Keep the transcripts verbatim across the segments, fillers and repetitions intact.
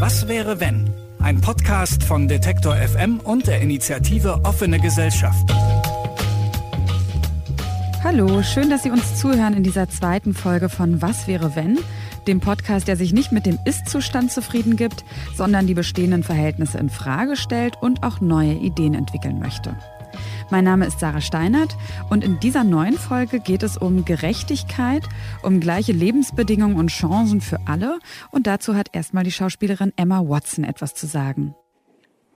Was wäre wenn? Ein Podcast von Detektor F M und der Initiative Offene Gesellschaft. Hallo, schön, dass Sie uns zuhören in dieser zweiten Folge von Was wäre wenn? Dem Podcast, der sich nicht mit dem Ist-Zustand zufrieden gibt, sondern die bestehenden Verhältnisse in Frage stellt und auch neue Ideen entwickeln möchte. Mein Name ist Sarah Steinert und in dieser neuen Folge geht es um Gerechtigkeit, um gleiche Lebensbedingungen und Chancen für alle. Und dazu hat erstmal die Schauspielerin Emma Watson etwas zu sagen.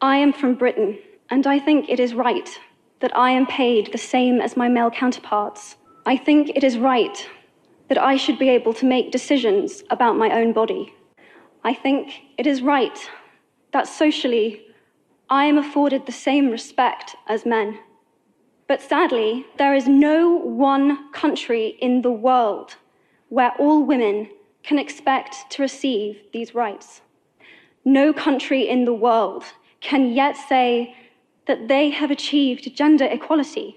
I am from Britain and I think it is right that I am paid the same as my male counterparts. I think it is right that I should be able to make decisions about my own body. I think it is right that socially I am afforded the same respect as men. But sadly, there is no one country in the world where all women can expect to receive these rights. No country in the world can yet say that they have achieved gender equality.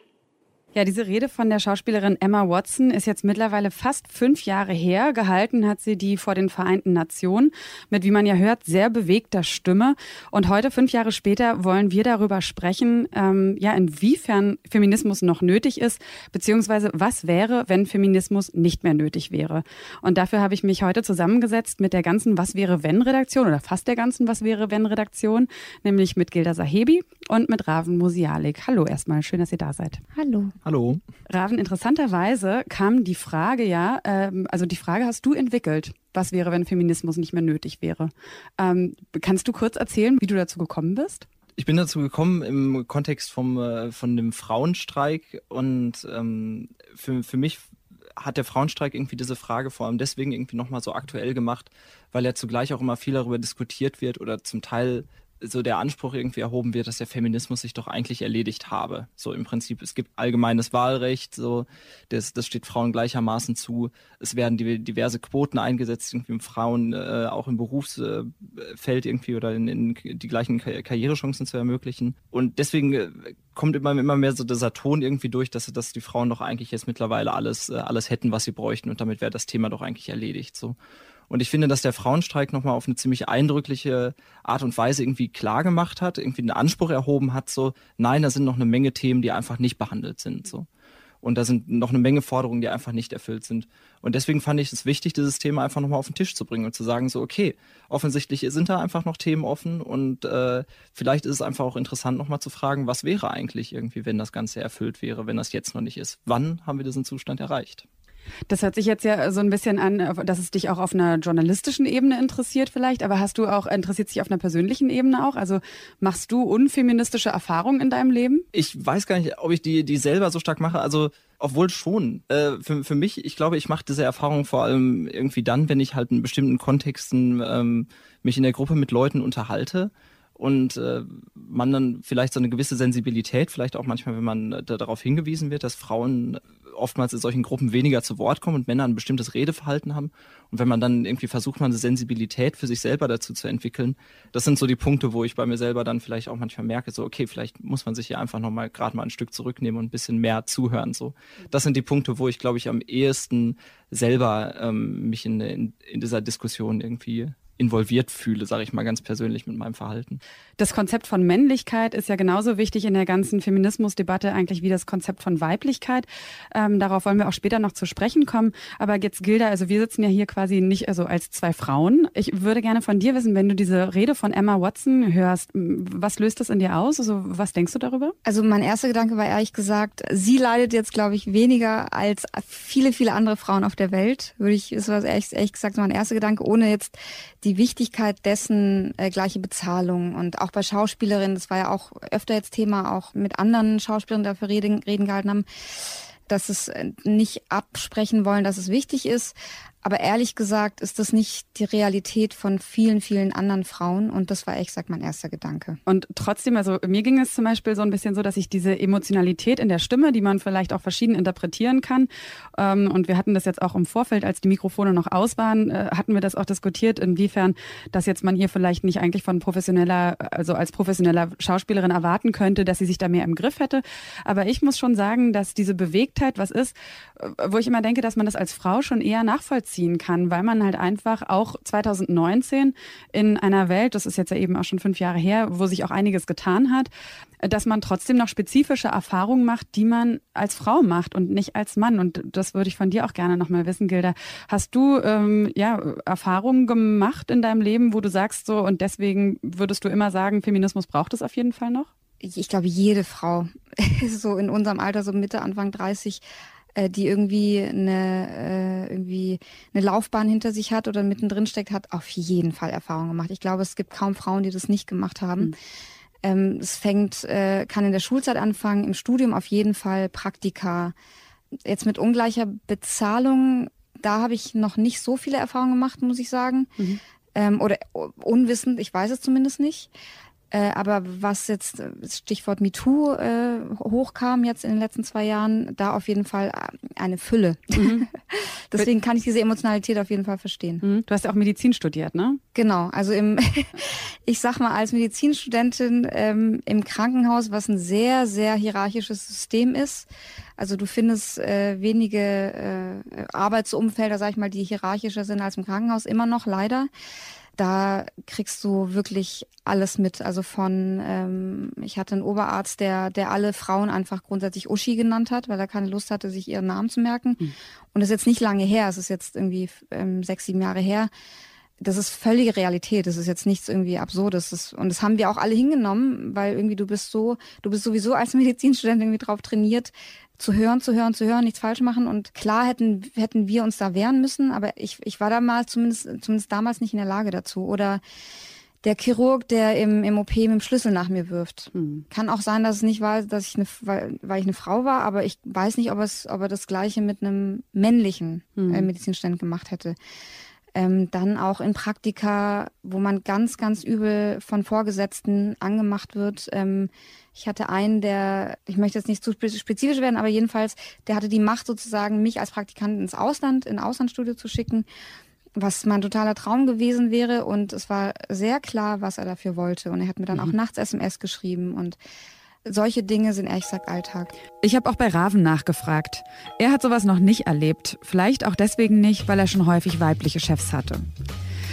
Ja, diese Rede von der Schauspielerin Emma Watson ist jetzt mittlerweile fast fünf Jahre her. Gehalten hat sie die vor den Vereinten Nationen mit, wie man ja hört, sehr bewegter Stimme. Und heute, fünf Jahre später, wollen wir darüber sprechen, ähm, ja, inwiefern Feminismus noch nötig ist, beziehungsweise was wäre, wenn Feminismus nicht mehr nötig wäre. Und dafür habe ich mich heute zusammengesetzt mit der ganzen Was-wäre-wenn-Redaktion oder fast der ganzen Was-wäre-wenn-Redaktion, nämlich mit Gilda Sahebi und mit Raven Musialik. Hallo erstmal, schön, dass ihr da seid. Hallo. Hallo. Raven, interessanterweise kam die Frage ja, ähm, also die Frage hast du entwickelt, was wäre, wenn Feminismus nicht mehr nötig wäre. Ähm, kannst du kurz erzählen, wie du dazu gekommen bist? Ich bin dazu gekommen im Kontext vom, äh, von dem Frauenstreik und ähm, für, für mich hat der Frauenstreik irgendwie diese Frage vor allem deswegen irgendwie nochmal so aktuell gemacht, weil ja zugleich auch immer viel darüber diskutiert wird oder zum Teil so der Anspruch irgendwie erhoben wird, dass der Feminismus sich doch eigentlich erledigt habe. So im Prinzip, es gibt allgemeines Wahlrecht, so das, das steht Frauen gleichermaßen zu. Es werden die, diverse Quoten eingesetzt, irgendwie um Frauen äh, auch im Berufsfeld irgendwie oder in, in die gleichen Karrierechancen zu ermöglichen. Und deswegen kommt immer, immer mehr so dieser Ton irgendwie durch, dass, dass die Frauen doch eigentlich jetzt mittlerweile alles, alles hätten, was sie bräuchten und damit wäre das Thema doch eigentlich erledigt, so. Und ich finde, dass der Frauenstreik nochmal auf eine ziemlich eindrückliche Art und Weise irgendwie klar gemacht hat, irgendwie einen Anspruch erhoben hat, so, nein, da sind noch eine Menge Themen, die einfach nicht behandelt sind, so. Und da sind noch eine Menge Forderungen, die einfach nicht erfüllt sind. Und deswegen fand ich es wichtig, dieses Thema einfach nochmal auf den Tisch zu bringen und zu sagen, so, okay, offensichtlich sind da einfach noch Themen offen und äh, vielleicht ist es einfach auch interessant, nochmal zu fragen, was wäre eigentlich irgendwie, wenn das Ganze erfüllt wäre, wenn das jetzt noch nicht ist? Wann haben wir diesen Zustand erreicht? Das hört sich jetzt ja so ein bisschen an, dass es dich auch auf einer journalistischen Ebene interessiert vielleicht, aber hast du auch, interessiert dich auf einer persönlichen Ebene auch? Also machst du unfeministische Erfahrungen in deinem Leben? Ich weiß gar nicht, ob ich die, die selber so stark mache, also obwohl schon. Äh, für, für mich, ich glaube, ich mache diese Erfahrung vor allem irgendwie dann, wenn ich halt in bestimmten Kontexten ähm, mich in der Gruppe mit Leuten unterhalte. Und äh, man dann vielleicht so eine gewisse Sensibilität, vielleicht auch manchmal, wenn man äh, darauf hingewiesen wird, dass Frauen oftmals in solchen Gruppen weniger zu Wort kommen und Männer ein bestimmtes Redeverhalten haben. Und wenn man dann irgendwie versucht, mal eine Sensibilität für sich selber dazu zu entwickeln, das sind so die Punkte, wo ich bei mir selber dann vielleicht auch manchmal merke, so okay, vielleicht muss man sich hier einfach nochmal gerade mal ein Stück zurücknehmen und ein bisschen mehr zuhören. So. Das sind die Punkte, wo ich, glaube ich, am ehesten selber ähm, mich in, in, in dieser Diskussion irgendwie involviert fühle, sage ich mal ganz persönlich mit meinem Verhalten. Das Konzept von Männlichkeit ist ja genauso wichtig in der ganzen Feminismusdebatte eigentlich wie das Konzept von Weiblichkeit. Ähm, darauf wollen wir auch später noch zu sprechen kommen. Aber jetzt Gilda, also wir sitzen ja hier quasi nicht also als zwei Frauen. Ich würde gerne von dir wissen, wenn du diese Rede von Emma Watson hörst, was löst das in dir aus? Also was denkst du darüber? Also mein erster Gedanke war ehrlich gesagt, sie leidet jetzt, glaube ich, weniger als viele, viele andere Frauen auf der Welt. Würde ich, ist was ehrlich, ehrlich gesagt mein erster Gedanke, ohne jetzt die die Wichtigkeit dessen, äh, gleiche Bezahlung und auch bei Schauspielerinnen, das war ja auch öfter jetzt Thema, auch mit anderen Schauspielerinnen dafür Reden, Reden gehalten haben, dass es nicht absprechen wollen, dass es wichtig ist. Aber ehrlich gesagt ist das nicht die Realität von vielen, vielen anderen Frauen. Und das war ehrlich gesagt mein erster Gedanke. Und trotzdem, also mir ging es zum Beispiel so ein bisschen so, dass ich diese Emotionalität in der Stimme, die man vielleicht auch verschieden interpretieren kann, ähm, und wir hatten das jetzt auch im Vorfeld, als die Mikrofone noch aus waren, äh, hatten wir das auch diskutiert, inwiefern, dass jetzt man hier vielleicht nicht eigentlich von professioneller, also als professioneller Schauspielerin erwarten könnte, dass sie sich da mehr im Griff hätte. Aber ich muss schon sagen, dass diese Bewegtheit was ist, wo ich immer denke, dass man das als Frau schon eher nachvollzieht nachvollziehen kann, weil man halt einfach auch zwanzig neunzehn in einer Welt, das ist jetzt ja eben auch schon fünf Jahre her, wo sich auch einiges getan hat, dass man trotzdem noch spezifische Erfahrungen macht, die man als Frau macht und nicht als Mann. Und das würde ich von dir auch gerne nochmal wissen, Gilda. Hast du ähm, ja, Erfahrungen gemacht in deinem Leben, wo du sagst so, und deswegen würdest du immer sagen, Feminismus braucht es auf jeden Fall noch? Ich glaube, jede Frau, so in unserem Alter, so Mitte, Anfang dreißig, die irgendwie eine, irgendwie eine Laufbahn hinter sich hat oder mittendrin steckt, hat auf jeden Fall Erfahrungen gemacht. Ich glaube, es gibt kaum Frauen, die das nicht gemacht haben. Mhm. Ähm, es fängt, äh, kann in der Schulzeit anfangen, im Studium auf jeden Fall, Praktika. Jetzt mit ungleicher Bezahlung, da habe ich noch nicht so viele Erfahrungen gemacht, muss ich sagen. Mhm. Ähm, oder unwissend, ich weiß es zumindest nicht. Äh, aber was jetzt, Stichwort MeToo, äh, hochkam jetzt in den letzten zwei Jahren, da auf jeden Fall eine Fülle. Mhm. Deswegen kann ich diese Emotionalität auf jeden Fall verstehen. Mhm. Du hast ja auch Medizin studiert, ne? Genau, also im, ich sag mal, als Medizinstudentin ähm, im Krankenhaus, was ein sehr, sehr hierarchisches System ist. Also du findest äh, wenige äh, Arbeitsumfelder, sag ich mal, die hierarchischer sind als im Krankenhaus, immer noch leider. Da kriegst du wirklich alles mit. Also von, ähm, ich hatte einen Oberarzt, der der alle Frauen einfach grundsätzlich Uschi genannt hat, weil er keine Lust hatte, sich ihren Namen zu merken. Mhm. Und das ist jetzt nicht lange her, es ist jetzt irgendwie ähm, sechs, sieben Jahre her. Das ist völlige Realität, das ist jetzt nichts irgendwie Absurdes. Das ist, und das haben wir auch alle hingenommen, weil irgendwie du bist so, du bist sowieso als Medizinstudent irgendwie drauf trainiert, zu hören, zu hören, zu hören, nichts falsch machen. Und klar hätten hätten wir uns da wehren müssen, aber ich ich war damals zumindest zumindest damals nicht in der Lage dazu. Oder der Chirurg, der im im O P mit dem Schlüssel nach mir wirft, mhm. kann auch sein, dass es nicht war, dass ich eine weil, weil ich eine Frau war, aber ich weiß nicht, ob es ob er das Gleiche mit einem männlichen mhm. äh, Medizinstudent gemacht hätte. Ähm, dann auch in Praktika, wo man ganz, ganz übel von Vorgesetzten angemacht wird. Ähm, ich hatte einen, der, ich möchte jetzt nicht zu spezifisch werden, aber jedenfalls, der hatte die Macht sozusagen, mich als Praktikanten ins Ausland, in ein Auslandsstudio zu schicken, was mein totaler Traum gewesen wäre. Und es war sehr klar, was er dafür wollte. Und er hat mir dann mhm. auch nachts S M S geschrieben und solche Dinge sind ehrlich gesagt Alltag. Ich habe auch bei Raven nachgefragt. Er hat sowas noch nicht erlebt. Vielleicht auch deswegen nicht, weil er schon häufig weibliche Chefs hatte.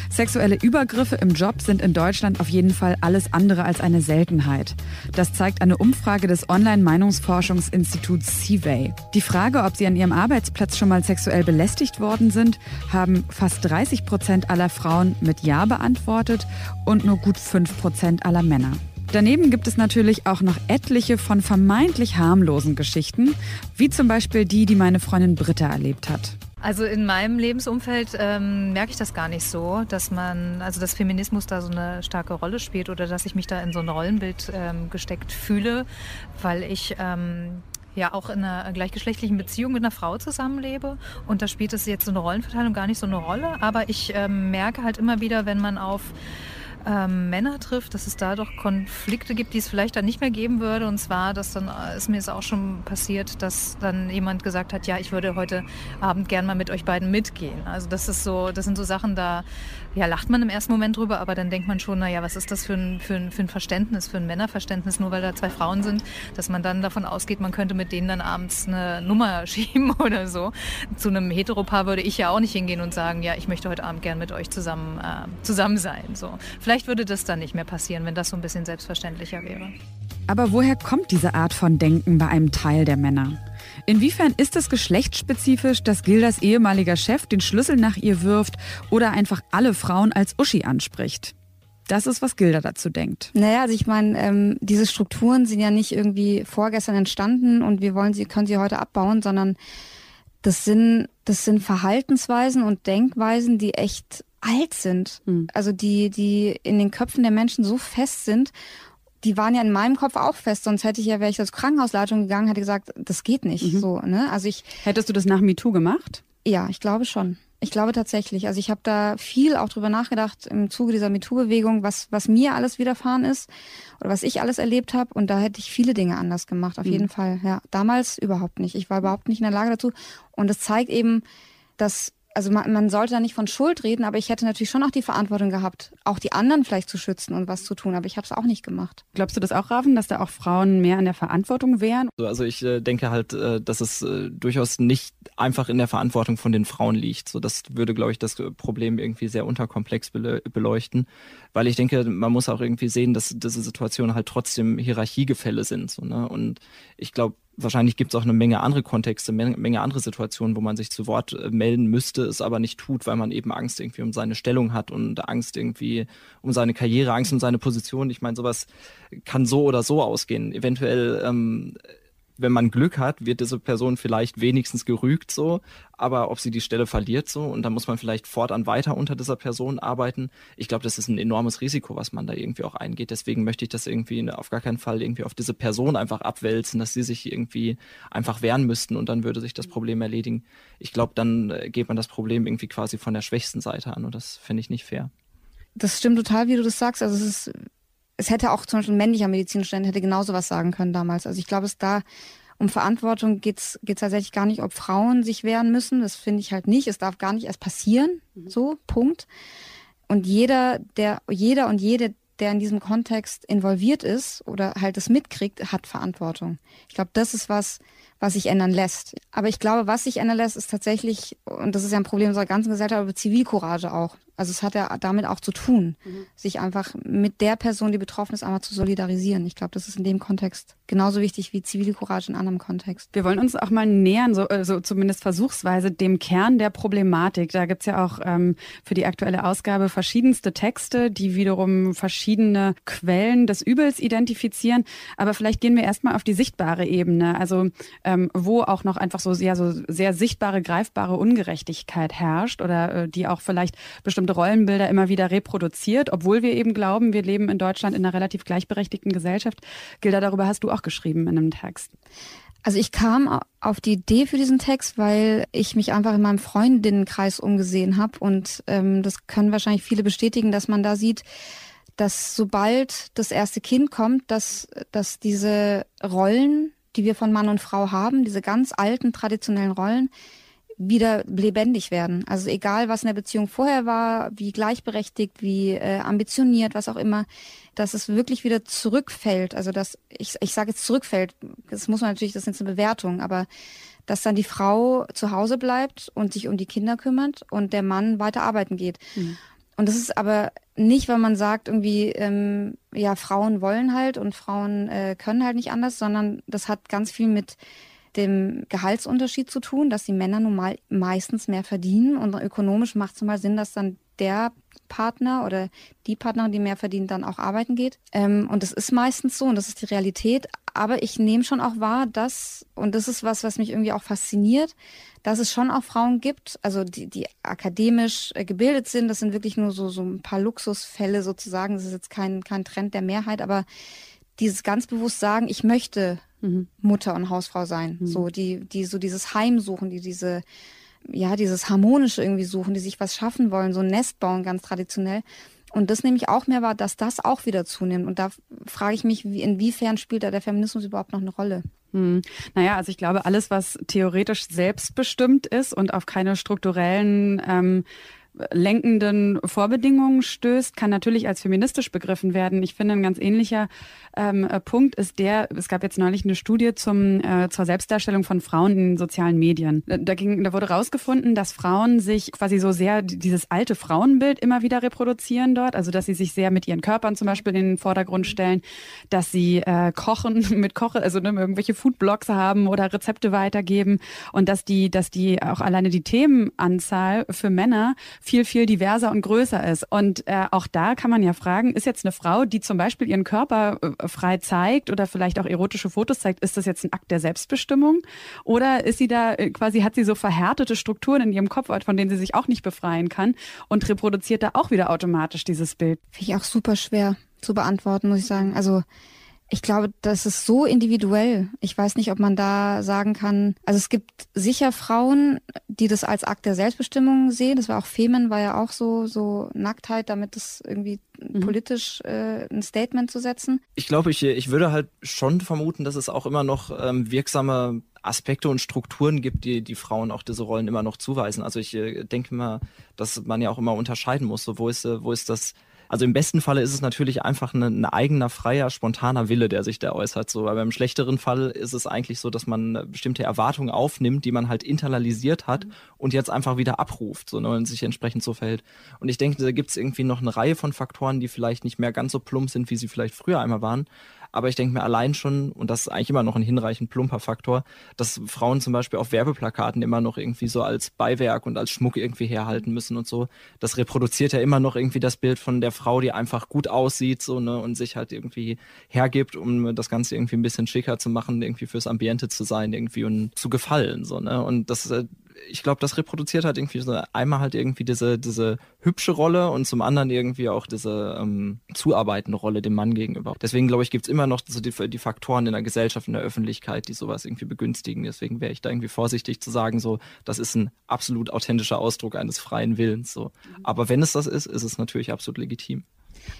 Sexuelle Übergriffe im Job sind in Deutschland auf jeden Fall alles andere als eine Seltenheit. Das zeigt eine Umfrage des Online-Meinungsforschungsinstituts Seaway. Die Frage, ob sie an ihrem Arbeitsplatz schon mal sexuell belästigt worden sind, haben fast dreißig Prozent aller Frauen mit Ja beantwortet und nur gut fünf Prozent aller Männer. Daneben gibt es natürlich auch noch etliche von vermeintlich harmlosen Geschichten, wie zum Beispiel die, die meine Freundin Britta erlebt hat. Also in meinem Lebensumfeld ähm, merke ich das gar nicht so, dass man, also dass Feminismus da so eine starke Rolle spielt oder dass ich mich da in so ein Rollenbild ähm, gesteckt fühle, weil ich ähm, ja auch in einer gleichgeschlechtlichen Beziehung mit einer Frau zusammenlebe und da spielt es jetzt so eine Rollenverteilung gar nicht so eine Rolle, aber ich ähm, merke halt immer wieder, wenn man auf Ähm, Männer trifft, dass es da doch Konflikte gibt, die es vielleicht dann nicht mehr geben würde. Und zwar, dass dann ist mir es auch schon passiert, dass dann jemand gesagt hat, ja, ich würde heute Abend gern mal mit euch beiden mitgehen. Also das ist so, das sind so Sachen, da ja, lacht man im ersten Moment drüber, aber dann denkt man schon, naja, was ist das für ein, für ein, für ein Verständnis, für ein Männerverständnis, nur weil da zwei Frauen sind, dass man dann davon ausgeht, man könnte mit denen dann abends eine Nummer schieben oder so. Zu einem Heteropaar würde ich ja auch nicht hingehen und sagen, ja, ich möchte heute Abend gern mit euch zusammen, äh, zusammen sein. So. Vielleicht Vielleicht würde das dann nicht mehr passieren, wenn das so ein bisschen selbstverständlicher wäre. Aber woher kommt diese Art von Denken bei einem Teil der Männer? Inwiefern ist es geschlechtsspezifisch, dass Gildas ehemaliger Chef den Schlüssel nach ihr wirft oder einfach alle Frauen als Uschi anspricht? Das ist, was Gilda dazu denkt. Naja, also ich meine, ähm, diese Strukturen sind ja nicht irgendwie vorgestern entstanden und wir wollen sie, können sie heute abbauen, sondern das sind, das sind Verhaltensweisen und Denkweisen, die echt alt sind, also die, die in den Köpfen der Menschen so fest sind, die waren ja in meinem Kopf auch fest, sonst hätte ich ja, wäre ich als Krankenhausleitung gegangen, hätte gesagt, das geht nicht. Mhm. So, ne? Also ich, hättest du das nach MeToo gemacht? Ja, ich glaube schon. Ich glaube tatsächlich. Also ich habe da viel auch drüber nachgedacht im Zuge dieser MeToo-Bewegung, was, was mir alles widerfahren ist oder was ich alles erlebt habe. Und da hätte ich viele Dinge anders gemacht, auf mhm. jeden Fall. Ja, damals überhaupt nicht. Ich war überhaupt nicht in der Lage dazu. Und das zeigt eben, dass also man, man sollte da nicht von Schuld reden, aber ich hätte natürlich schon auch die Verantwortung gehabt, auch die anderen vielleicht zu schützen und was zu tun, aber ich habe es auch nicht gemacht. Glaubst du das auch, Raven, dass da auch Frauen mehr an der Verantwortung wären? Also ich äh, denke halt, äh, dass es äh, durchaus nicht einfach in der Verantwortung von den Frauen liegt. So, das würde, glaube ich, das Problem irgendwie sehr unterkomplex be- beleuchten, weil ich denke, man muss auch irgendwie sehen, dass diese Situationen halt trotzdem Hierarchiegefälle sind. So, ne? Und ich glaube, wahrscheinlich gibt es auch eine Menge andere Kontexte, eine Menge andere Situationen, wo man sich zu Wort melden müsste, es aber nicht tut, weil man eben Angst irgendwie um seine Stellung hat und Angst irgendwie um seine Karriere, Angst um seine Position. Ich meine, sowas kann so oder so ausgehen. Eventuell, ähm, wenn man Glück hat, wird diese Person vielleicht wenigstens gerügt so, aber ob sie die Stelle verliert so und dann muss man vielleicht fortan weiter unter dieser Person arbeiten. Ich glaube, das ist ein enormes Risiko, was man da irgendwie auch eingeht. Deswegen möchte ich das irgendwie auf gar keinen Fall irgendwie auf diese Person einfach abwälzen, dass sie sich irgendwie einfach wehren müssten und dann würde sich das Problem erledigen. Ich glaube, dann geht man das Problem irgendwie quasi von der schwächsten Seite an und das finde ich nicht fair. Das stimmt total, wie du das sagst. Also es ist Es hätte auch zum Beispiel ein männlicher Medizinstudent hätte genauso was sagen können damals. Also ich glaube, es da um Verantwortung geht's geht's tatsächlich gar nicht, ob Frauen sich wehren müssen. Das finde ich halt nicht. Es darf gar nicht erst passieren. Mhm. So, Punkt. Und jeder, der jeder und jede, der in diesem Kontext involviert ist oder halt es mitkriegt, hat Verantwortung. Ich glaube, das ist was, was sich ändern lässt. Aber ich glaube, was sich ändern lässt, ist tatsächlich, und das ist ja ein Problem unserer ganzen Gesellschaft, aber Zivilcourage auch. Also es hat ja damit auch zu tun, mhm. sich einfach mit der Person, die betroffen ist, einmal zu solidarisieren. Ich glaube, das ist in dem Kontext genauso wichtig wie Zivilcourage in anderem Kontext. Wir wollen uns auch mal nähern, so also zumindest versuchsweise, dem Kern der Problematik. Da gibt's ja auch ähm, für die aktuelle Ausgabe verschiedenste Texte, die wiederum verschiedene Quellen des Übels identifizieren. Aber vielleicht gehen wir erstmal auf die sichtbare Ebene, also ähm, wo auch noch einfach so, ja, so sehr sichtbare, greifbare Ungerechtigkeit herrscht oder äh, die auch vielleicht bestimmt Rollenbilder immer wieder reproduziert, obwohl wir eben glauben, wir leben in Deutschland in einer relativ gleichberechtigten Gesellschaft. Gilda, darüber hast du auch geschrieben in einem Text. Also ich kam auf die Idee für diesen Text, weil ich mich einfach in meinem Freundinnenkreis umgesehen habe und ähm, das können wahrscheinlich viele bestätigen, dass man da sieht, dass sobald das erste Kind kommt, dass, dass diese Rollen, die wir von Mann und Frau haben, diese ganz alten traditionellen Rollen, wieder lebendig werden. Also egal, was in der Beziehung vorher war, wie gleichberechtigt, wie äh, ambitioniert, was auch immer, dass es wirklich wieder zurückfällt. Also dass, ich, ich sage jetzt zurückfällt, das muss man natürlich, das ist eine Bewertung, aber dass dann die Frau zu Hause bleibt und sich um die Kinder kümmert und der Mann weiter arbeiten geht. Mhm. Und das ist aber nicht, weil man sagt irgendwie, ähm, ja, Frauen wollen halt und Frauen äh, können halt nicht anders, sondern das hat ganz viel mit dem Gehaltsunterschied zu tun, dass die Männer nun mal meistens mehr verdienen und ökonomisch macht es mal Sinn, dass dann der Partner oder die Partnerin, die mehr verdient, dann auch arbeiten geht. Ähm, und das ist meistens so und das ist die Realität. Aber ich nehme schon auch wahr, dass, und das ist was, was mich irgendwie auch fasziniert, dass es schon auch Frauen gibt, also die, die akademisch gebildet sind. Das sind wirklich nur so, so ein paar Luxusfälle sozusagen. Das ist jetzt kein, kein Trend der Mehrheit, aber dieses ganz bewusst sagen, ich möchte mhm. Mutter und Hausfrau sein, mhm. so die die so dieses Heim suchen, die diese ja dieses harmonische irgendwie suchen, die sich was schaffen wollen, so ein Nest bauen ganz traditionell. Und das nehme ich auch mehr wahr, dass das auch wieder zunimmt. Und da frage ich mich, wie, inwiefern spielt da der Feminismus überhaupt noch eine Rolle? Hm. Naja, also ich glaube, alles, was theoretisch selbstbestimmt ist und auf keine strukturellen ähm, lenkenden Vorbedingungen stößt, kann natürlich als feministisch begriffen werden. Ich finde, ein ganz ähnlicher ähm, Punkt ist der, es gab jetzt neulich eine Studie zum äh, zur Selbstdarstellung von Frauen in sozialen Medien. Da ging, da wurde rausgefunden, dass Frauen sich quasi so sehr dieses alte Frauenbild immer wieder reproduzieren dort, also dass sie sich sehr mit ihren Körpern zum Beispiel in den Vordergrund stellen, dass sie äh, kochen, mit Kochen, also ne, irgendwelche Foodblogs haben oder Rezepte weitergeben und dass die, dass die auch alleine die Themenanzahl für Männer viel, viel diverser und größer ist. Und äh, auch da kann man ja fragen, ist jetzt eine Frau, die zum Beispiel ihren Körper äh, frei zeigt oder vielleicht auch erotische Fotos zeigt, ist das jetzt ein Akt der Selbstbestimmung? Oder ist sie da äh, quasi, hat sie so verhärtete Strukturen in ihrem Kopf, von denen sie sich auch nicht befreien kann und reproduziert da auch wieder automatisch dieses Bild? Finde ich auch super schwer zu beantworten, muss ich sagen. Also ich glaube, das ist so individuell. Ich weiß nicht, ob man da sagen kann, also es gibt sicher Frauen, die das als Akt der Selbstbestimmung sehen. Das war auch Femen, war ja auch so, so Nacktheit, damit das irgendwie mhm. politisch äh, ein Statement zu setzen. Ich glaube, ich, ich würde halt schon vermuten, dass es auch immer noch ähm, wirksame Aspekte und Strukturen gibt, die die Frauen auch diese Rollen immer noch zuweisen. Also ich äh, denke mal, dass man ja auch immer unterscheiden muss, so, wo ist, äh, wo ist das... Also im besten Falle ist es natürlich einfach ein, ein eigener, freier, spontaner Wille, der sich da äußert. So. Aber im schlechteren Fall ist es eigentlich so, dass man bestimmte Erwartungen aufnimmt, die man halt internalisiert hat und jetzt einfach wieder abruft, so, ne, und sich entsprechend so verhält. Und ich denke, da gibt es irgendwie noch eine Reihe von Faktoren, die vielleicht nicht mehr ganz so plump sind, wie sie vielleicht früher einmal waren. Aber ich denke mir allein schon, und das ist eigentlich immer noch ein hinreichend plumper Faktor, dass Frauen zum Beispiel auf Werbeplakaten immer noch irgendwie so als Beiwerk und als Schmuck irgendwie herhalten müssen und so. Das reproduziert ja immer noch irgendwie das Bild von der Frau, die einfach gut aussieht, so, ne, und sich halt irgendwie hergibt, um das Ganze irgendwie ein bisschen schicker zu machen, irgendwie fürs Ambiente zu sein, irgendwie und zu gefallen, so, ne. Und das, ich glaube, das reproduziert halt irgendwie so einmal halt irgendwie diese, diese hübsche Rolle und zum anderen irgendwie auch diese ähm, zuarbeitende Rolle dem Mann gegenüber. Deswegen, glaube ich, gibt es immer noch so die, die Faktoren in der Gesellschaft, in der Öffentlichkeit, die sowas irgendwie begünstigen. Deswegen wäre ich da irgendwie vorsichtig zu sagen, so, das ist ein absolut authentischer Ausdruck eines freien Willens. So. Aber wenn es das ist, ist es natürlich absolut legitim.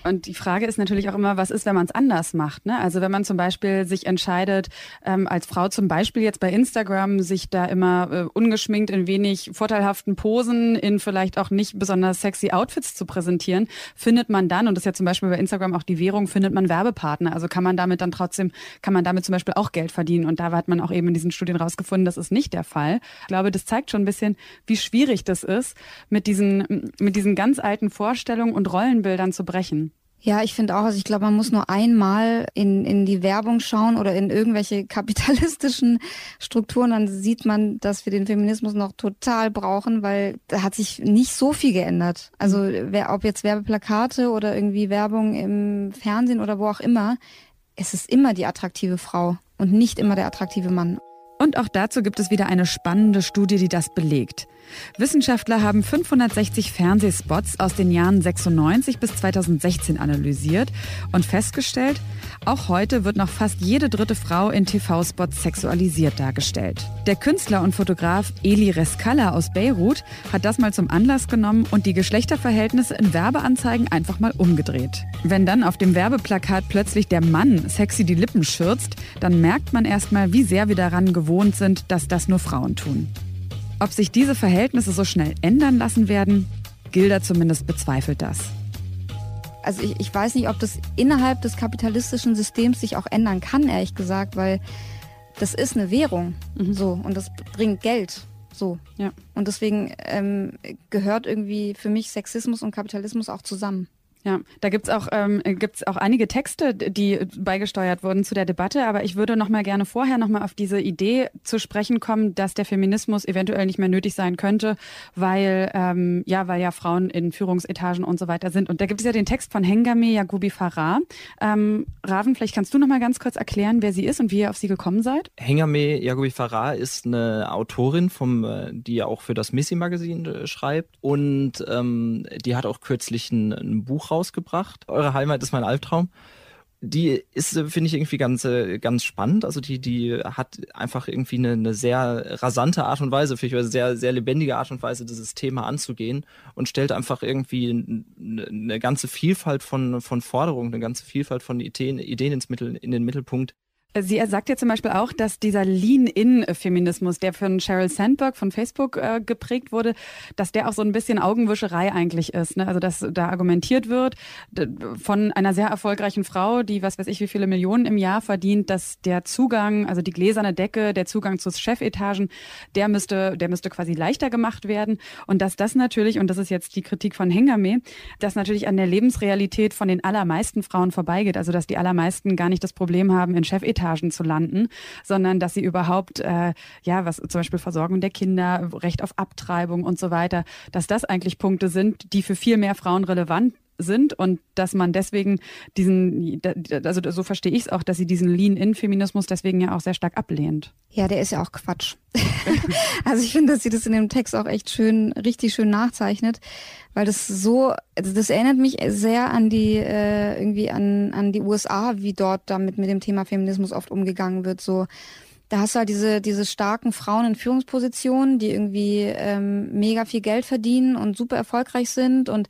Und die Frage ist natürlich auch immer, was ist, wenn man es anders macht, ne? Also wenn man zum Beispiel sich entscheidet, ähm, als Frau zum Beispiel jetzt bei Instagram, sich da immer äh, ungeschminkt in wenig vorteilhaften Posen, in vielleicht auch nicht besonders sexy Outfits zu präsentieren, findet man dann, und das ist ja zum Beispiel bei Instagram auch die Währung, findet man Werbepartner. Also kann man damit dann trotzdem, kann man damit zum Beispiel auch Geld verdienen. Und da hat man auch eben in diesen Studien rausgefunden, das ist nicht der Fall. Ich glaube, das zeigt schon ein bisschen, wie schwierig das ist, mit diesen, mit diesen ganz alten Vorstellungen und Rollenbildern zu brechen. Ja, ich finde auch, also ich glaube, man muss nur einmal in, in die Werbung schauen oder in irgendwelche kapitalistischen Strukturen, dann sieht man, dass wir den Feminismus noch total brauchen, weil da hat sich nicht so viel geändert. Also wer, ob jetzt Werbeplakate oder irgendwie Werbung im Fernsehen oder wo auch immer, es ist immer die attraktive Frau und nicht immer der attraktive Mann. Und auch dazu gibt es wieder eine spannende Studie, die das belegt. Wissenschaftler haben fünfhundertsechzig Fernsehspots aus den Jahren sechsundneunzig bis zweitausendsechzehn analysiert und festgestellt, auch heute wird noch fast jede dritte Frau in T V-Spots sexualisiert dargestellt. Der Künstler und Fotograf Eli Reskala aus Beirut hat das mal zum Anlass genommen und die Geschlechterverhältnisse in Werbeanzeigen einfach mal umgedreht. Wenn dann auf dem Werbeplakat plötzlich der Mann sexy die Lippen schürzt, dann merkt man erst mal, wie sehr wir daran gewohnt sind, dass das nur Frauen tun. Ob sich diese Verhältnisse so schnell ändern lassen werden, Gilda zumindest bezweifelt das. Also ich, ich weiß nicht, ob das innerhalb des kapitalistischen Systems sich auch ändern kann, ehrlich gesagt, weil das ist eine Währung, mhm, so, und das bringt Geld, so. Ja. Und deswegen ähm, gehört irgendwie für mich Sexismus und Kapitalismus auch zusammen. Ja, da gibt's auch ähm, gibt's auch einige Texte, die beigesteuert wurden zu der Debatte, aber ich würde noch mal gerne vorher noch mal auf diese Idee zu sprechen kommen, dass der Feminismus eventuell nicht mehr nötig sein könnte, weil ähm, ja, weil ja Frauen in Führungsetagen und so weiter sind. Und da gibt es ja den Text von Hengameh Yaghoobifarah. Ähm, Raven, vielleicht kannst du noch mal ganz kurz erklären, wer sie ist und wie ihr auf sie gekommen seid. Hengameh Yaghoobifarah ist eine Autorin, vom, die auch für das Missy Magazin schreibt, und ähm, die hat auch kürzlich ein, ein Buch rausgebracht. Eure Heimat ist mein Albtraum. Die ist, finde ich, irgendwie ganz, ganz spannend. Also die, die hat einfach irgendwie eine, eine sehr rasante Art und Weise, finde ich, eine sehr, sehr lebendige Art und Weise, dieses Thema anzugehen, und stellt einfach irgendwie eine, eine ganze Vielfalt von, von Forderungen, eine ganze Vielfalt von Ideen, Ideen ins Mittel, in den Mittelpunkt. Sie sagt ja zum Beispiel auch, dass dieser Lean-In-Feminismus, der von Sheryl Sandberg von Facebook äh, geprägt wurde, dass der auch so ein bisschen Augenwischerei eigentlich ist, ne? Also dass da argumentiert wird von einer sehr erfolgreichen Frau, die was weiß ich wie viele Millionen im Jahr verdient, dass der Zugang, also die gläserne Decke, der Zugang zu Chefetagen, der müsste, der müsste quasi leichter gemacht werden, und dass das natürlich, und das ist jetzt die Kritik von Hengameh, dass natürlich an der Lebensrealität von den allermeisten Frauen vorbeigeht, also dass die allermeisten gar nicht das Problem haben, in Chefetagen zu landen, sondern dass sie überhaupt, äh, ja, was zum Beispiel Versorgung der Kinder, Recht auf Abtreibung und so weiter, dass das eigentlich Punkte sind, die für viel mehr Frauen relevant sind, und dass man deswegen diesen, also so verstehe ich es auch, dass sie diesen Lean-In-Feminismus deswegen ja auch sehr stark ablehnt. Ja, der ist ja auch Quatsch. Also ich finde, dass sie das in dem Text auch echt schön, richtig schön nachzeichnet, weil das so, also das erinnert mich sehr an die, äh, irgendwie an, an die U S A, wie dort damit mit dem Thema Feminismus oft umgegangen wird, so. Da hast du halt diese, diese starken Frauen in Führungspositionen, die irgendwie ähm, mega viel Geld verdienen und super erfolgreich sind und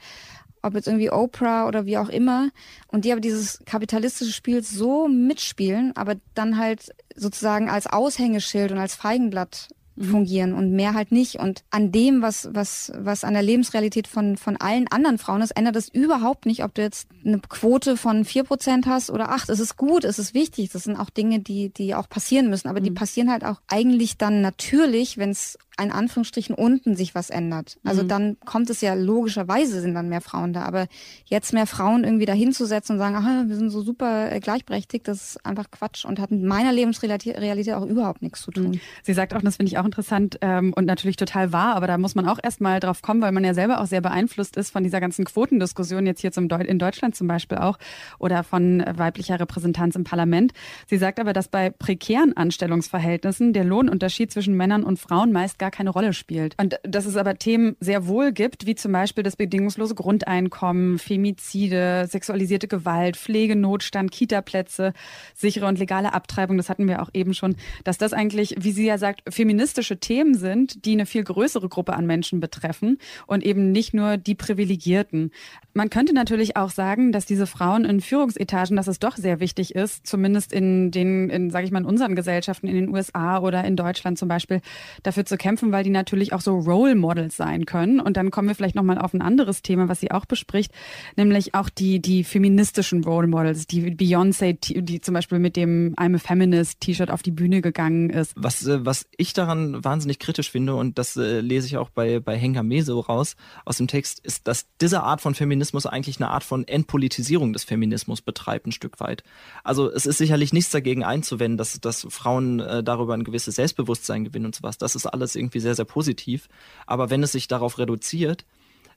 ob jetzt irgendwie Oprah oder wie auch immer, und die aber dieses kapitalistische Spiel so mitspielen, aber dann halt sozusagen als Aushängeschild und als Feigenblatt fungieren und mehr halt nicht. Und an dem, was was was an der Lebensrealität von von allen anderen Frauen ist, ändert es überhaupt nicht, ob du jetzt eine Quote von vier Prozent hast oder acht. Es ist gut, es ist wichtig. Das sind auch Dinge, die die auch passieren müssen. Aber die passieren halt auch eigentlich dann natürlich, wenn es in Anführungsstrichen unten sich was ändert. Also mhm. dann kommt es ja logischerweise, sind dann mehr Frauen da. Aber jetzt mehr Frauen irgendwie dahinzusetzen und sagen, ach, wir sind so super gleichberechtigt, das ist einfach Quatsch und hat mit meiner Lebensrealität auch überhaupt nichts zu tun. Sie sagt auch, das finde ich auch interessant ähm, und natürlich total wahr, aber da muss man auch erstmal drauf kommen, weil man ja selber auch sehr beeinflusst ist von dieser ganzen Quotendiskussion jetzt hier zum Deu- in Deutschland zum Beispiel auch oder von weiblicher Repräsentanz im Parlament. Sie sagt aber, dass bei prekären Anstellungsverhältnissen der Lohnunterschied zwischen Männern und Frauen meist gar keine Rolle spielt. Und dass es aber Themen sehr wohl gibt, wie zum Beispiel das bedingungslose Grundeinkommen, Femizide, sexualisierte Gewalt, Pflegenotstand, Kitaplätze, sichere und legale Abtreibung, das hatten wir auch eben schon, dass das eigentlich, wie sie ja sagt, feministische Themen sind, die eine viel größere Gruppe an Menschen betreffen und eben nicht nur die Privilegierten. Man könnte natürlich auch sagen, dass diese Frauen in Führungsetagen, dass es doch sehr wichtig ist, zumindest in den, in, sage ich mal, in unseren Gesellschaften, in den U S A oder in Deutschland zum Beispiel, dafür zu kämpfen, weil die natürlich auch so Role Models sein können. Und dann kommen wir vielleicht nochmal auf ein anderes Thema, was sie auch bespricht, nämlich auch die, die feministischen Role Models, die Beyoncé, die zum Beispiel mit dem I'm a Feminist-T-Shirt auf die Bühne gegangen ist. Was, was ich daran wahnsinnig kritisch finde, und das äh, lese ich auch bei, bei Hengameh so raus aus dem Text, ist, dass diese Art von Feminismus eigentlich eine Art von Entpolitisierung des Feminismus betreibt, ein Stück weit. Also es ist sicherlich nichts dagegen einzuwenden, dass, dass Frauen äh, darüber ein gewisses Selbstbewusstsein gewinnen und sowas. Das ist alles irgendwie irgendwie sehr, sehr positiv. Aber wenn es sich darauf reduziert,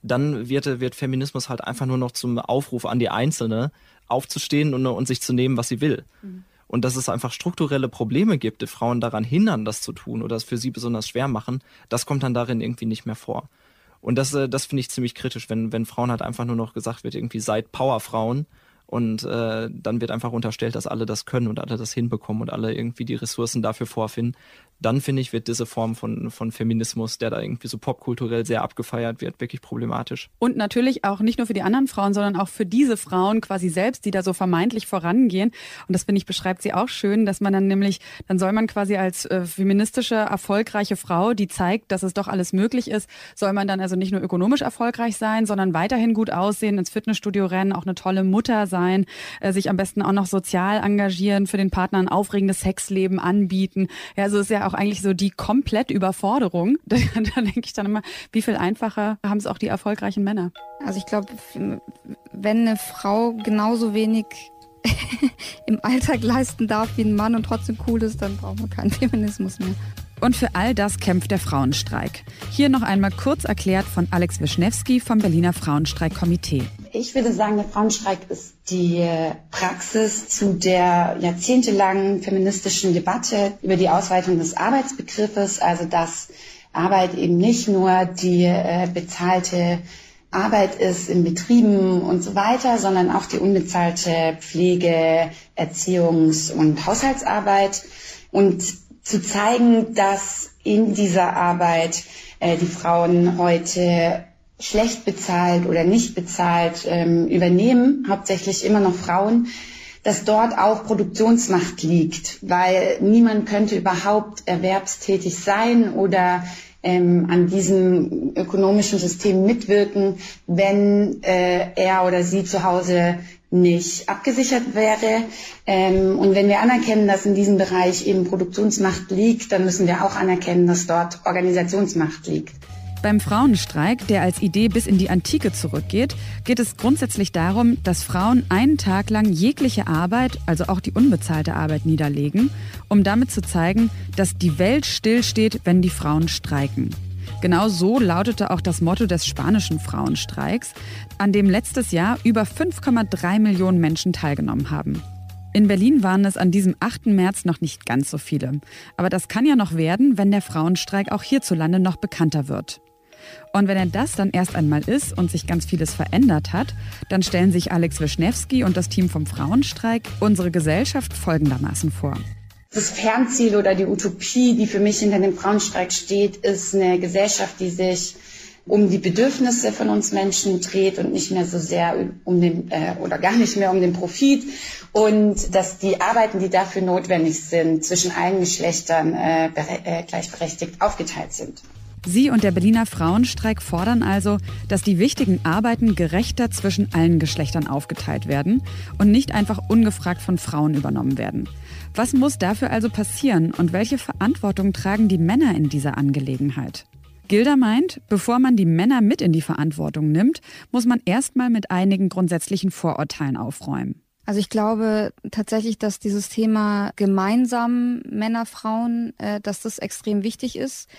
dann wird, wird Feminismus halt einfach nur noch zum Aufruf an die Einzelne, aufzustehen und, und sich zu nehmen, was sie will. Mhm. Und dass es einfach strukturelle Probleme gibt, die Frauen daran hindern, das zu tun oder es für sie besonders schwer machen, das kommt dann darin irgendwie nicht mehr vor. Und das, das finde ich ziemlich kritisch, wenn, wenn Frauen halt einfach nur noch gesagt wird, irgendwie seid Powerfrauen. Und äh, dann wird einfach unterstellt, dass alle das können und alle das hinbekommen und alle irgendwie die Ressourcen dafür vorfinden. Dann, finde ich, wird diese Form von, von Feminismus, der da irgendwie so popkulturell sehr abgefeiert wird, wirklich problematisch. Und natürlich auch nicht nur für die anderen Frauen, sondern auch für diese Frauen quasi selbst, die da so vermeintlich vorangehen. Und das, finde ich, beschreibt sie auch schön, dass man dann nämlich, dann soll man quasi als äh, feministische, erfolgreiche Frau, die zeigt, dass es doch alles möglich ist, soll man dann also nicht nur ökonomisch erfolgreich sein, sondern weiterhin gut aussehen, ins Fitnessstudio rennen, auch eine tolle Mutter sein. Sein, äh, sich am besten auch noch sozial engagieren, für den Partner ein aufregendes Sexleben anbieten. Ja, also ist ja auch eigentlich so die komplett Überforderung. Da, da denke ich dann immer, wie viel einfacher haben es auch die erfolgreichen Männer? Also ich glaube, wenn eine Frau genauso wenig im Alltag leisten darf wie ein Mann und trotzdem cool ist, dann brauchen wir keinen Feminismus mehr. Und für all das kämpft der Frauenstreik. Hier noch einmal kurz erklärt von Alex Wischnewski vom Berliner Frauenstreikkomitee. Ich würde sagen, der Frauenstreik ist die Praxis zu der jahrzehntelangen feministischen Debatte über die Ausweitung des Arbeitsbegriffes, also dass Arbeit eben nicht nur die äh, bezahlte Arbeit ist in Betrieben und so weiter, sondern auch die unbezahlte Pflege-, Erziehungs- und Haushaltsarbeit, und zu zeigen, dass in dieser Arbeit äh, die Frauen heute schlecht bezahlt oder nicht bezahlt ähm, übernehmen, hauptsächlich immer noch Frauen, dass dort auch Produktionsmacht liegt, weil niemand könnte überhaupt erwerbstätig sein oder ähm, an diesem ökonomischen System mitwirken, wenn äh, er oder sie zu Hause nicht abgesichert wäre. Ähm, und wenn wir anerkennen, dass in diesem Bereich eben Produktionsmacht liegt, dann müssen wir auch anerkennen, dass dort Organisationsmacht liegt. Beim Frauenstreik, der als Idee bis in die Antike zurückgeht, geht es grundsätzlich darum, dass Frauen einen Tag lang jegliche Arbeit, also auch die unbezahlte Arbeit, niederlegen, um damit zu zeigen, dass die Welt stillsteht, wenn die Frauen streiken. Genau so lautete auch das Motto des spanischen Frauenstreiks, an dem letztes Jahr über fünf Komma drei Millionen Menschen teilgenommen haben. In Berlin waren es an diesem achten März noch nicht ganz so viele. Aber das kann ja noch werden, wenn der Frauenstreik auch hierzulande noch bekannter wird. Und wenn er das dann erst einmal ist und sich ganz vieles verändert hat, dann stellen sich Alex Wischnewski und das Team vom Frauenstreik unsere Gesellschaft folgendermaßen vor. Das Fernziel oder die Utopie, die für mich hinter dem Frauenstreik steht, ist eine Gesellschaft, die sich um die Bedürfnisse von uns Menschen dreht und nicht mehr so sehr um den äh, oder gar nicht mehr um den Profit, und dass die Arbeiten, die dafür notwendig sind, zwischen allen Geschlechtern äh, äh, gleichberechtigt aufgeteilt sind. Sie und der Berliner Frauenstreik fordern also, dass die wichtigen Arbeiten gerechter zwischen allen Geschlechtern aufgeteilt werden und nicht einfach ungefragt von Frauen übernommen werden. Was muss dafür also passieren und welche Verantwortung tragen die Männer in dieser Angelegenheit? Gilda meint, bevor man die Männer mit in die Verantwortung nimmt, muss man erstmal mit einigen grundsätzlichen Vorurteilen aufräumen. Also ich glaube tatsächlich, dass dieses Thema gemeinsam Männer, Frauen, dass das extrem wichtig ist.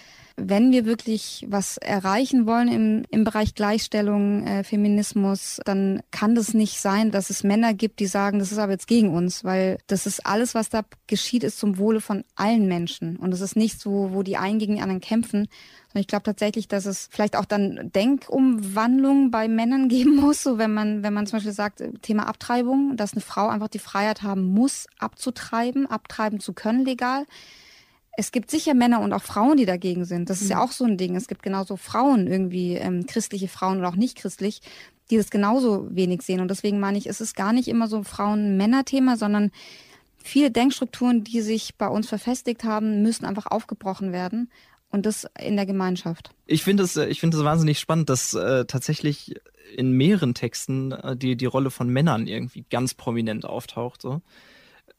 Wenn wir wirklich was erreichen wollen im, im Bereich Gleichstellung, äh, Feminismus, dann kann das nicht sein, dass es Männer gibt, die sagen, das ist aber jetzt gegen uns, weil das ist alles, was da geschieht, ist zum Wohle von allen Menschen. Und es ist nichts, wo, wo die einen gegen die anderen kämpfen. Und ich glaube tatsächlich, dass es vielleicht auch dann Denkumwandlungen bei Männern geben muss, so wenn man, wenn man zum Beispiel sagt, Thema Abtreibung, dass eine Frau einfach die Freiheit haben muss, abzutreiben, abtreiben zu können legal. Es gibt sicher Männer und auch Frauen, die dagegen sind. Das ist ja auch so ein Ding. Es gibt genauso Frauen irgendwie, ähm, christliche Frauen oder auch nicht christlich, die das genauso wenig sehen. Und deswegen meine ich, es ist gar nicht immer so ein Frauen-Männer-Thema, sondern viele Denkstrukturen, die sich bei uns verfestigt haben, müssen einfach aufgebrochen werden. Und das in der Gemeinschaft. Ich finde es, ich finde es wahnsinnig spannend, dass äh, tatsächlich in mehreren Texten äh, die, die Rolle von Männern irgendwie ganz prominent auftaucht, so.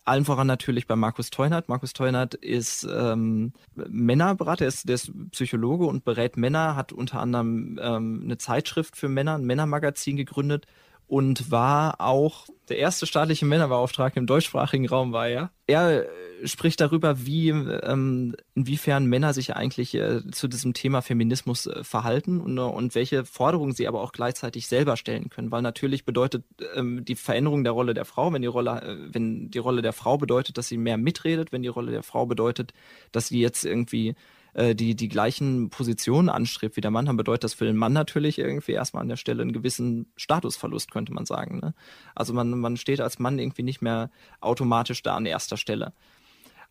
Allen voran natürlich bei Markus Theunert. Markus Theunert ist ähm, Männerberater, er ist, der ist Psychologe und berät Männer, hat unter anderem ähm, eine Zeitschrift für Männer, ein Männermagazin gegründet und war auch der erste staatliche Männerbeauftragte im deutschsprachigen Raum, war er. Er spricht darüber, wie ähm, inwiefern Männer sich eigentlich äh, zu diesem Thema Feminismus äh, verhalten und, und welche Forderungen sie aber auch gleichzeitig selber stellen können, weil natürlich bedeutet ähm, die Veränderung der Rolle der Frau, wenn die Rolle, äh, wenn die Rolle der Frau bedeutet, dass sie mehr mitredet, wenn die Rolle der Frau bedeutet, dass sie jetzt irgendwie die die gleichen Positionen anstrebt wie der Mann, dann bedeutet das für den Mann natürlich irgendwie erstmal an der Stelle einen gewissen Statusverlust, könnte man sagen. Ne? Also man, man steht als Mann irgendwie nicht mehr automatisch da an erster Stelle.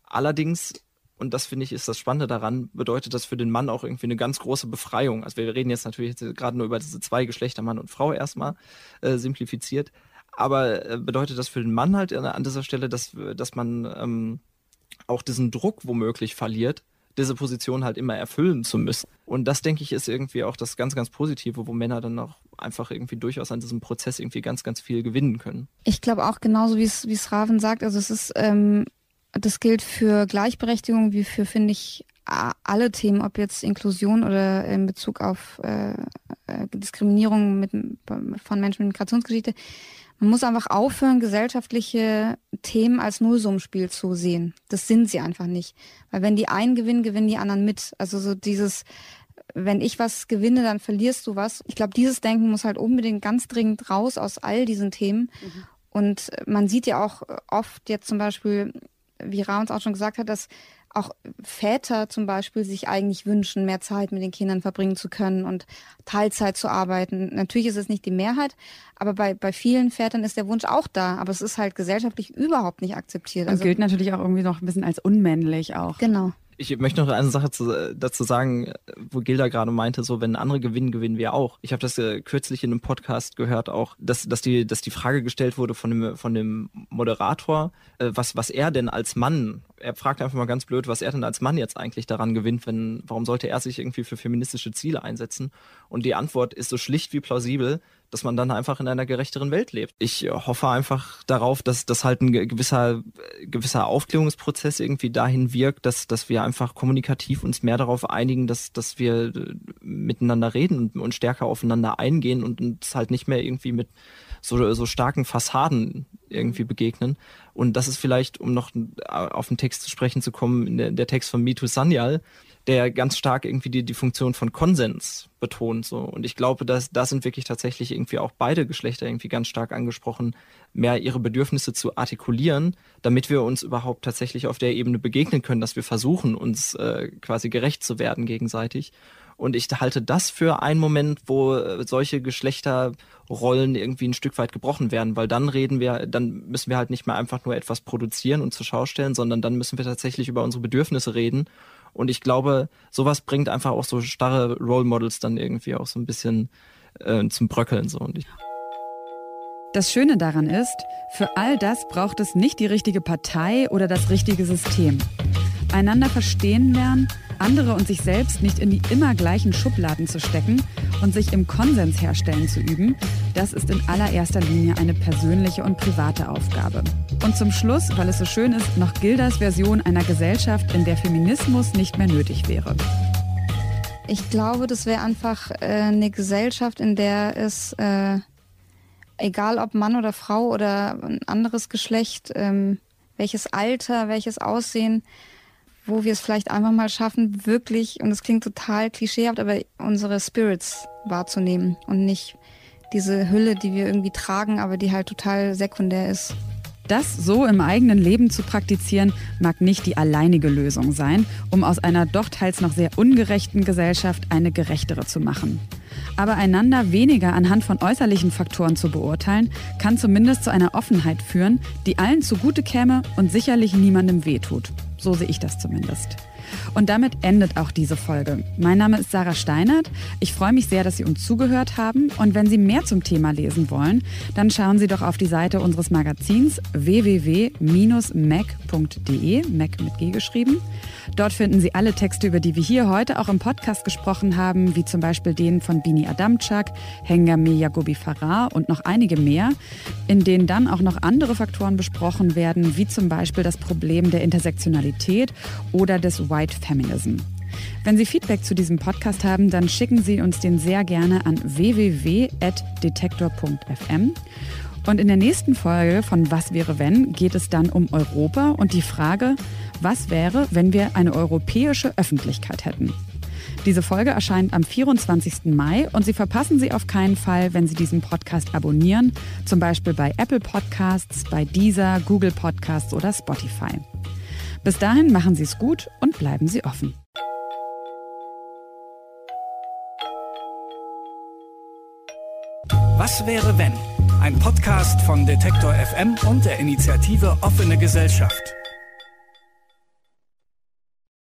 Allerdings, und das finde ich ist das Spannende daran, bedeutet das für den Mann auch irgendwie eine ganz große Befreiung. Also wir reden jetzt natürlich gerade nur über diese zwei Geschlechter, Mann und Frau erstmal äh, simplifiziert, aber bedeutet das für den Mann halt an dieser Stelle, dass, dass man ähm, auch diesen Druck womöglich verliert, diese Position halt immer erfüllen zu müssen. Und das, denke ich, ist irgendwie auch das ganz, ganz Positive, wo Männer dann auch einfach irgendwie durchaus an diesem Prozess irgendwie ganz, ganz viel gewinnen können. Ich glaube auch genauso, wie es Raven sagt, also es ist, ähm, das gilt für Gleichberechtigung wie für, finde ich, alle Themen, ob jetzt Inklusion oder in Bezug auf äh, Diskriminierung mit, von Menschen mit Migrationsgeschichte. Man muss einfach aufhören, gesellschaftliche Themen als Nullsummenspiel zu sehen. Das sind sie einfach nicht. Weil wenn die einen gewinnen, gewinnen die anderen mit. Also so dieses, wenn ich was gewinne, dann verlierst du was. Ich glaube, dieses Denken muss halt unbedingt ganz dringend raus aus all diesen Themen. Mhm. Und man sieht ja auch oft jetzt zum Beispiel, wie Ravens auch schon gesagt hat, dass auch Väter zum Beispiel sich eigentlich wünschen, mehr Zeit mit den Kindern verbringen zu können und Teilzeit zu arbeiten. Natürlich ist es nicht die Mehrheit, aber bei, bei vielen Vätern ist der Wunsch auch da. Aber es ist halt gesellschaftlich überhaupt nicht akzeptiert. Und also, gilt natürlich auch irgendwie noch ein bisschen als unmännlich auch. Genau. Ich möchte noch eine Sache zu, dazu sagen, wo Gilda gerade meinte, so wenn andere gewinnen, gewinnen wir auch. Ich habe das äh, kürzlich in einem Podcast gehört auch, dass, dass, die, dass die Frage gestellt wurde von dem, von dem Moderator, äh, was, was er denn als Mann, er fragt einfach mal ganz blöd, was er denn als Mann jetzt eigentlich daran gewinnt, wenn, warum sollte er sich irgendwie für feministische Ziele einsetzen? Und die Antwort ist so schlicht wie plausibel, dass man dann einfach in einer gerechteren Welt lebt. Ich hoffe einfach darauf, dass das halt ein gewisser, gewisser Aufklärungsprozess irgendwie dahin wirkt, dass, dass wir einfach kommunikativ uns mehr darauf einigen, dass, dass wir miteinander reden und stärker aufeinander eingehen und uns halt nicht mehr irgendwie mit so, so starken Fassaden irgendwie begegnen. Und das ist vielleicht, um noch auf den Text zu sprechen zu kommen, der, der Text von Mithu Sanyal, der ganz stark irgendwie die, die Funktion von Konsens betont. So. Und ich glaube, dass da sind wirklich tatsächlich irgendwie auch beide Geschlechter irgendwie ganz stark angesprochen, mehr ihre Bedürfnisse zu artikulieren, damit wir uns überhaupt tatsächlich auf der Ebene begegnen können, dass wir versuchen, uns äh, quasi gerecht zu werden gegenseitig. Und ich halte das für einen Moment, wo solche Geschlechterrollen irgendwie ein Stück weit gebrochen werden, weil dann reden wir, dann müssen wir halt nicht mehr einfach nur etwas produzieren und zur Schau stellen, sondern dann müssen wir tatsächlich über unsere Bedürfnisse reden Und ich glaube, sowas bringt einfach auch so starre Role Models dann irgendwie auch so ein bisschen äh, zum Bröckeln. So. Und ich das Schöne daran ist, für all das braucht es nicht die richtige Partei oder das richtige System. Einander verstehen lernen, andere und sich selbst nicht in die immer gleichen Schubladen zu stecken und sich im Konsens herstellen zu üben, das ist in allererster Linie eine persönliche und private Aufgabe. Und zum Schluss, weil es so schön ist, noch Gildas Version einer Gesellschaft, in der Feminismus nicht mehr nötig wäre. Ich glaube, das wäre einfach äh, eine Gesellschaft, in der es, äh, egal ob Mann oder Frau oder ein anderes Geschlecht, äh, welches Alter, welches Aussehen, wo wir es vielleicht einfach mal schaffen, wirklich, und es klingt total klischeehaft, aber unsere Spirits wahrzunehmen und nicht diese Hülle, die wir irgendwie tragen, aber die halt total sekundär ist. Das so im eigenen Leben zu praktizieren, mag nicht die alleinige Lösung sein, um aus einer doch teils noch sehr ungerechten Gesellschaft eine gerechtere zu machen. Aber einander weniger anhand von äußerlichen Faktoren zu beurteilen, kann zumindest zu einer Offenheit führen, die allen zugute käme und sicherlich niemandem wehtut. So sehe ich das zumindest. Und damit endet auch diese Folge. Mein Name ist Sarah Steinert. Ich freue mich sehr, dass Sie uns zugehört haben. Und wenn Sie mehr zum Thema lesen wollen, dann schauen Sie doch auf die Seite unseres Magazins w w w Punkt mac Punkt d e, Mac mit G geschrieben. Dort finden Sie alle Texte, über die wir hier heute auch im Podcast gesprochen haben, wie zum Beispiel den von Bini Adamczak, Hengameh Yaghoobifarah und noch einige mehr, in denen dann auch noch andere Faktoren besprochen werden, wie zum Beispiel das Problem der Intersektionalität oder des White Feminism. Wenn Sie Feedback zu diesem Podcast haben, dann schicken Sie uns den sehr gerne an w w w Punkt detektor Punkt f m. Und in der nächsten Folge von Was wäre wenn geht es dann um Europa und die Frage, was wäre, wenn wir eine europäische Öffentlichkeit hätten? Diese Folge erscheint am vierundzwanzigsten Mai und Sie verpassen sie auf keinen Fall, wenn Sie diesen Podcast abonnieren, zum Beispiel bei Apple Podcasts, bei Deezer, Google Podcasts oder Spotify. Bis dahin machen Sie es gut und bleiben Sie offen. Was wäre wenn? Ein Podcast von Detektor F M und der Initiative Offene Gesellschaft.